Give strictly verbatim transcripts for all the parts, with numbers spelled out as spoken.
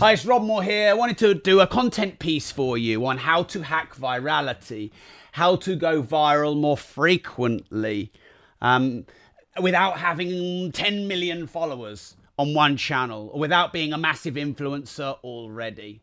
Hi, it's Rob Moore here. I wanted to do a content piece for you on how to hack virality, how to go viral more frequently um, without having ten million followers on one channel, or without being a massive influencer already.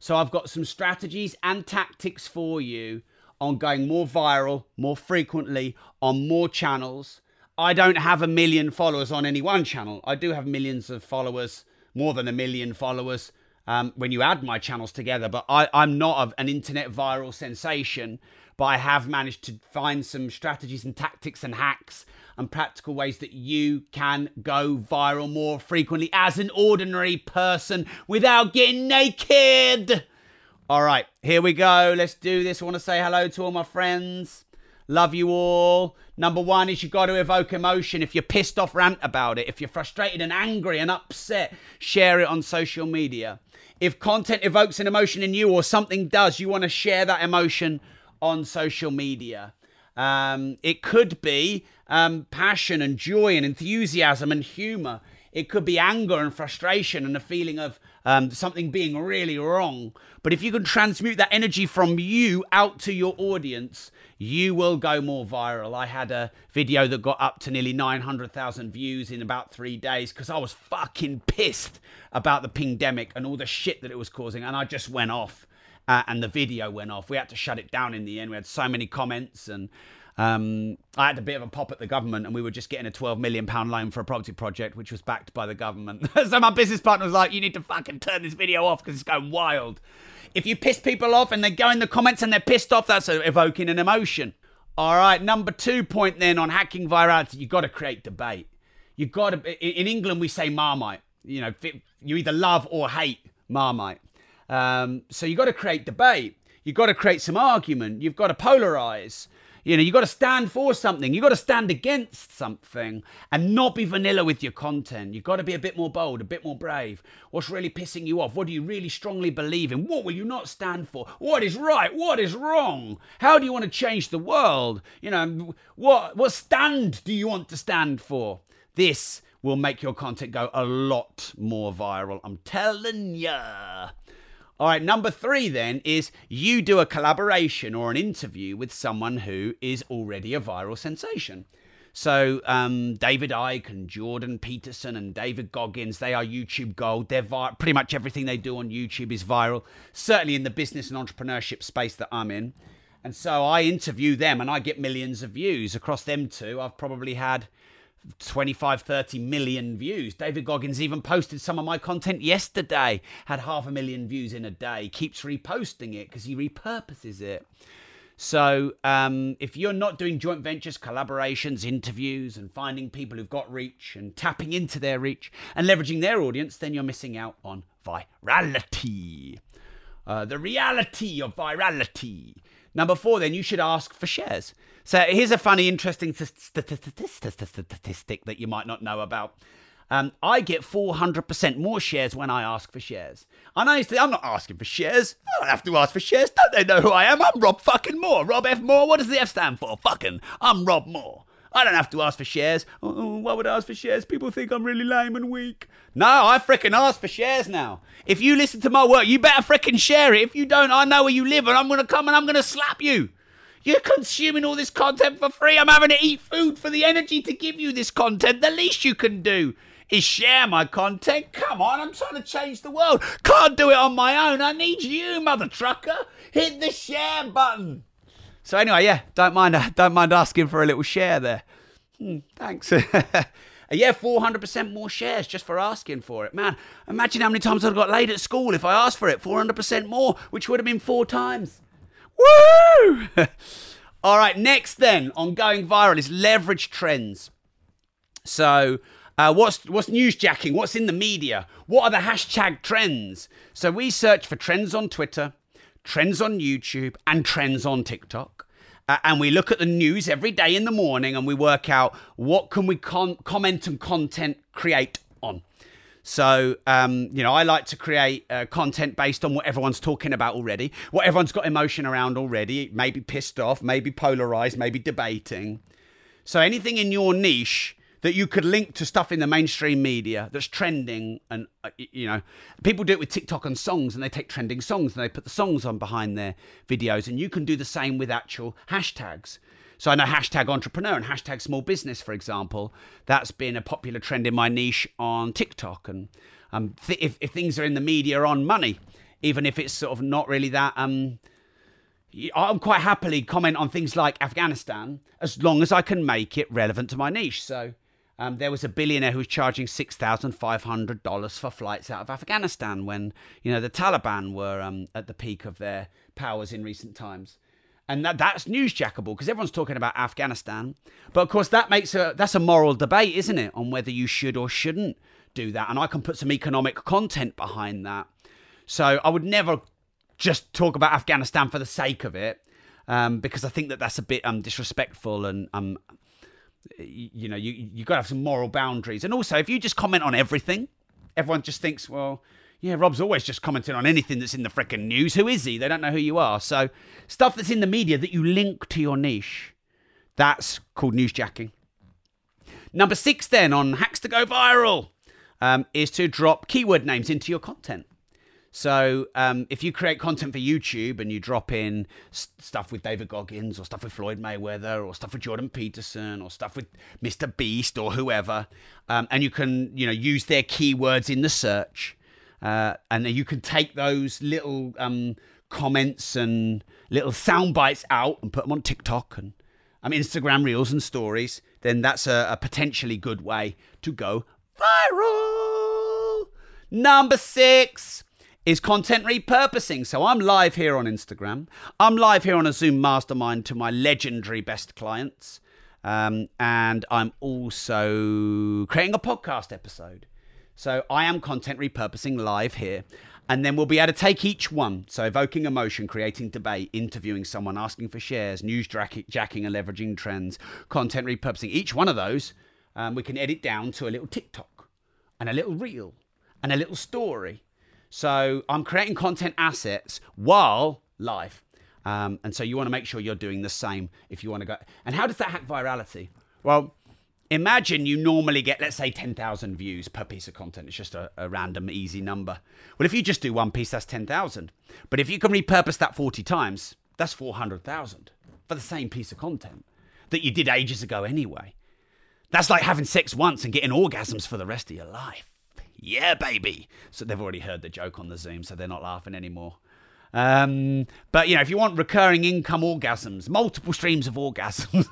So I've got some strategies and tactics for you on going more viral, more frequently, on more channels. I don't have a million followers on any one channel. I do have millions of followers, more than a million followers um, when you add my channels together. But I, I'm not an internet viral sensation, but I have managed to find some strategies and tactics and hacks and practical ways that you can go viral more frequently as an ordinary person without getting naked. All right, here we go. Let's do this. I want to say hello to all my friends. Love you all. Number one is you've got to evoke emotion. If you're pissed off, rant about it. If you're frustrated and angry and upset, share it on social media. If content evokes an emotion in you or something does, you want to share that emotion on social media. Um, it could be um, passion and joy and enthusiasm and humor. It could be anger and frustration and a feeling of um, something being really wrong. But if you can transmute that energy from you out to your audience, you will go more viral. I had a video that got up to nearly nine hundred thousand views in about three days because I was fucking pissed about the pandemic and all the shit that it was causing. And I just went off uh, and the video went off. We had to shut it down in the end. We had so many comments and Um, I had a bit of a pop at the government, and we were just getting a twelve million pound loan for a property project, which was backed by the government. So my business partner was like, you need to fucking turn this video off because it's going wild. If you piss people off and they go in the comments and they're pissed off, that's evoking an emotion. All right, number two point then on hacking virality, you've got to create debate. You've got to, in England, we say Marmite. You know, you either love or hate Marmite. Um, so you've got to create debate. You've got to create some argument. You've got to polarize. You know, you've got to stand for something. You've got to stand against something and not be vanilla with your content. You've got to be a bit more bold, a bit more brave. What's really pissing you off? What do you really strongly believe in? What will you not stand for? What is right? What is wrong? How do you want to change the world? You know, what, what stand do you want to stand for? This will make your content go a lot more viral. I'm telling ya. All right, number three then is you do a collaboration or an interview with someone who is already a viral sensation. So um, David Icke and Jordan Peterson and David Goggins, they are YouTube gold. They're pretty much everything they do on YouTube is viral, certainly in the business and entrepreneurship space that I'm in. And so I interview them and I get millions of views across them two. I've probably had twenty-five, thirty million views. David Goggins even posted some of my content yesterday, had half a million views in a day, keeps reposting it because he repurposes it. So um, if you're not doing joint ventures, collaborations, interviews, and finding people who've got reach and tapping into their reach and leveraging their audience, then you're missing out on virality. Uh, the reality of virality. Number four, then, you should ask for shares. So here's a funny, interesting statistic that you might not know about. Um, I get four hundred percent more shares when I ask for shares. I know to, I'm not asking for shares. I don't have to ask for shares. Don't they know who I am? I'm Rob fucking Moore. Rob F. Moore. What does the F stand for? Fucking. I'm Rob Moore. I don't have to ask for shares. Oh, why would I ask for shares? People think I'm really lame and weak. No, I frickin' ask for shares now. If you listen to my work, you better frickin' share it. If you don't, I know where you live and I'm gonna come and I'm gonna slap you. You're consuming all this content for free. I'm having to eat food for the energy to give you this content. The least you can do is share my content. Come on, I'm trying to change the world. Can't do it on my own. I need you, mother trucker. Hit the share button. So anyway, yeah, don't mind, don't mind asking for a little share there. Hmm, thanks. Yeah, four hundred percent more shares just for asking for it. Man, imagine how many times I'd got laid at school if I asked for it. four hundred percent more, which would have been four times. Woo! All right, next then on going viral is leverage trends. So uh, what's, what's newsjacking? What's in the media? What are the hashtag trends? So we search for trends on Twitter, trends on YouTube, and trends on TikTok. Uh, and we look at the news every day in the morning and we work out what can we com comment and content create on. So, um, you know, I like to create uh, content based on what everyone's talking about already, what everyone's got emotion around already, maybe pissed off, maybe polarized, maybe debating. So anything in your niche that you could link to stuff in the mainstream media that's trending. And, uh, you know, people do it with TikTok and songs, and they take trending songs and they put the songs on behind their videos. And you can do the same with actual hashtags. So I know hashtag entrepreneur and hashtag small business, for example, that's been a popular trend in my niche on TikTok. And um, th if, if things are in the media on money, even if it's sort of not really that, um, I'm quite happily comment on things like Afghanistan as long as I can make it relevant to my niche. So um, there was a billionaire who was charging six thousand five hundred dollars for flights out of Afghanistan when, you know, the Taliban were um, at the peak of their powers in recent times. And that, that's newsjackable because everyone's talking about Afghanistan. But of course, that makes a, that's a moral debate, isn't it? On whether you should or shouldn't do that. And I can put some economic content behind that. So I would never just talk about Afghanistan for the sake of it, um, because I think that that's a bit um, disrespectful. And, um, you know, you, you've got to have some moral boundaries. And also, if you just comment on everything, everyone just thinks, well, yeah, Rob's always just commenting on anything that's in the frickin' news. Who is he? They don't know who you are. So stuff that's in the media that you link to your niche, that's called newsjacking. Number six then on hacks to go viral um, is to drop keyword names into your content. So um, if you create content for YouTube and you drop in st stuff with David Goggins or stuff with Floyd Mayweather or stuff with Jordan Peterson or stuff with Mister Beast or whoever, um, and you can, you know, use their keywords in the search, Uh, and then you can take those little um, comments and little sound bites out and put them on TikTok and um, Instagram Reels and Stories, then that's a, a potentially good way to go viral. Number six is content repurposing. So I'm live here on Instagram. I'm live here on a Zoom mastermind to my legendary best clients. Um, and I'm also creating a podcast episode. So I am content repurposing live here. And then we'll be able to take each one. So evoking emotion, creating debate, interviewing someone, asking for shares, news jacking and leveraging trends, content repurposing. Each one of those, um, we can edit down to a little TikTok and a little reel and a little story. So I'm creating content assets while live. Um, and so you want to make sure you're doing the same if you want to go. And how does that hack virality? Well, imagine you normally get, let's say, ten thousand views per piece of content. It's just a, a random, easy number. Well, if you just do one piece, that's ten thousand. But if you can repurpose that forty times, that's four hundred thousand for the same piece of content that you did ages ago anyway. That's like having sex once and getting orgasms for the rest of your life. Yeah, baby. So they've already heard the joke on the Zoom, so they're not laughing anymore. Um, but, you know, if you want recurring income orgasms, multiple streams of orgasms,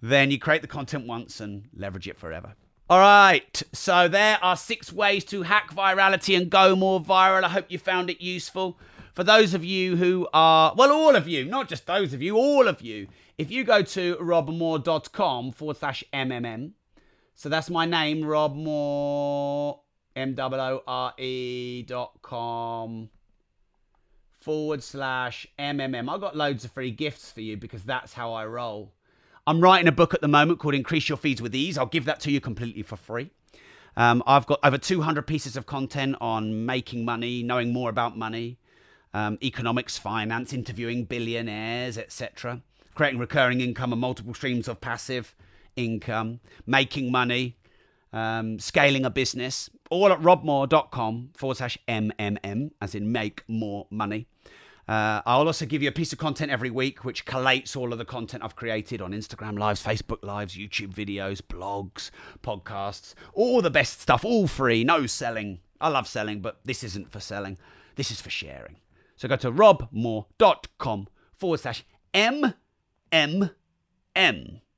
then you create the content once and leverage it forever. All right, so there are six ways to hack virality and go more viral. I hope you found it useful. For those of you who are, well, all of you, not just those of you, all of you, if you go to robmoore.com forward slash MMM, so that's my name, Rob Moore, M O O R E dot com forward slash MMM. I've got loads of free gifts for you because that's how I roll. I'm writing a book at the moment called Increase Your Feeds With Ease. I'll give that to you completely for free. Um, I've got over two hundred pieces of content on making money, knowing more about money, um, economics, finance, interviewing billionaires, et cetera, creating recurring income and multiple streams of passive income, making money, um, scaling a business, all at robmoore.com forward slash MMM, as in make more money. Uh, I'll also give you a piece of content every week which collates all of the content I've created on Instagram Lives, Facebook Lives, YouTube videos, blogs, podcasts, all the best stuff, all free, no selling. I love selling, but this isn't for selling. This is for sharing. So go to robmoore.com forward slash MMM,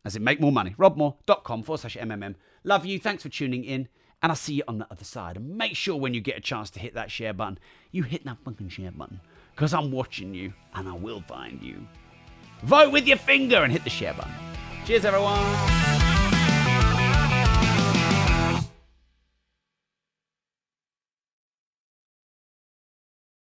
as in make more money, robmoore.com forward slash MMM. Love you. Thanks for tuning in. And I'll see you on the other side. And make sure when you get a chance to hit that share button, you hit that fucking share button. Because I'm watching you and I will find you. Vote with your finger and hit the share button. Cheers, everyone.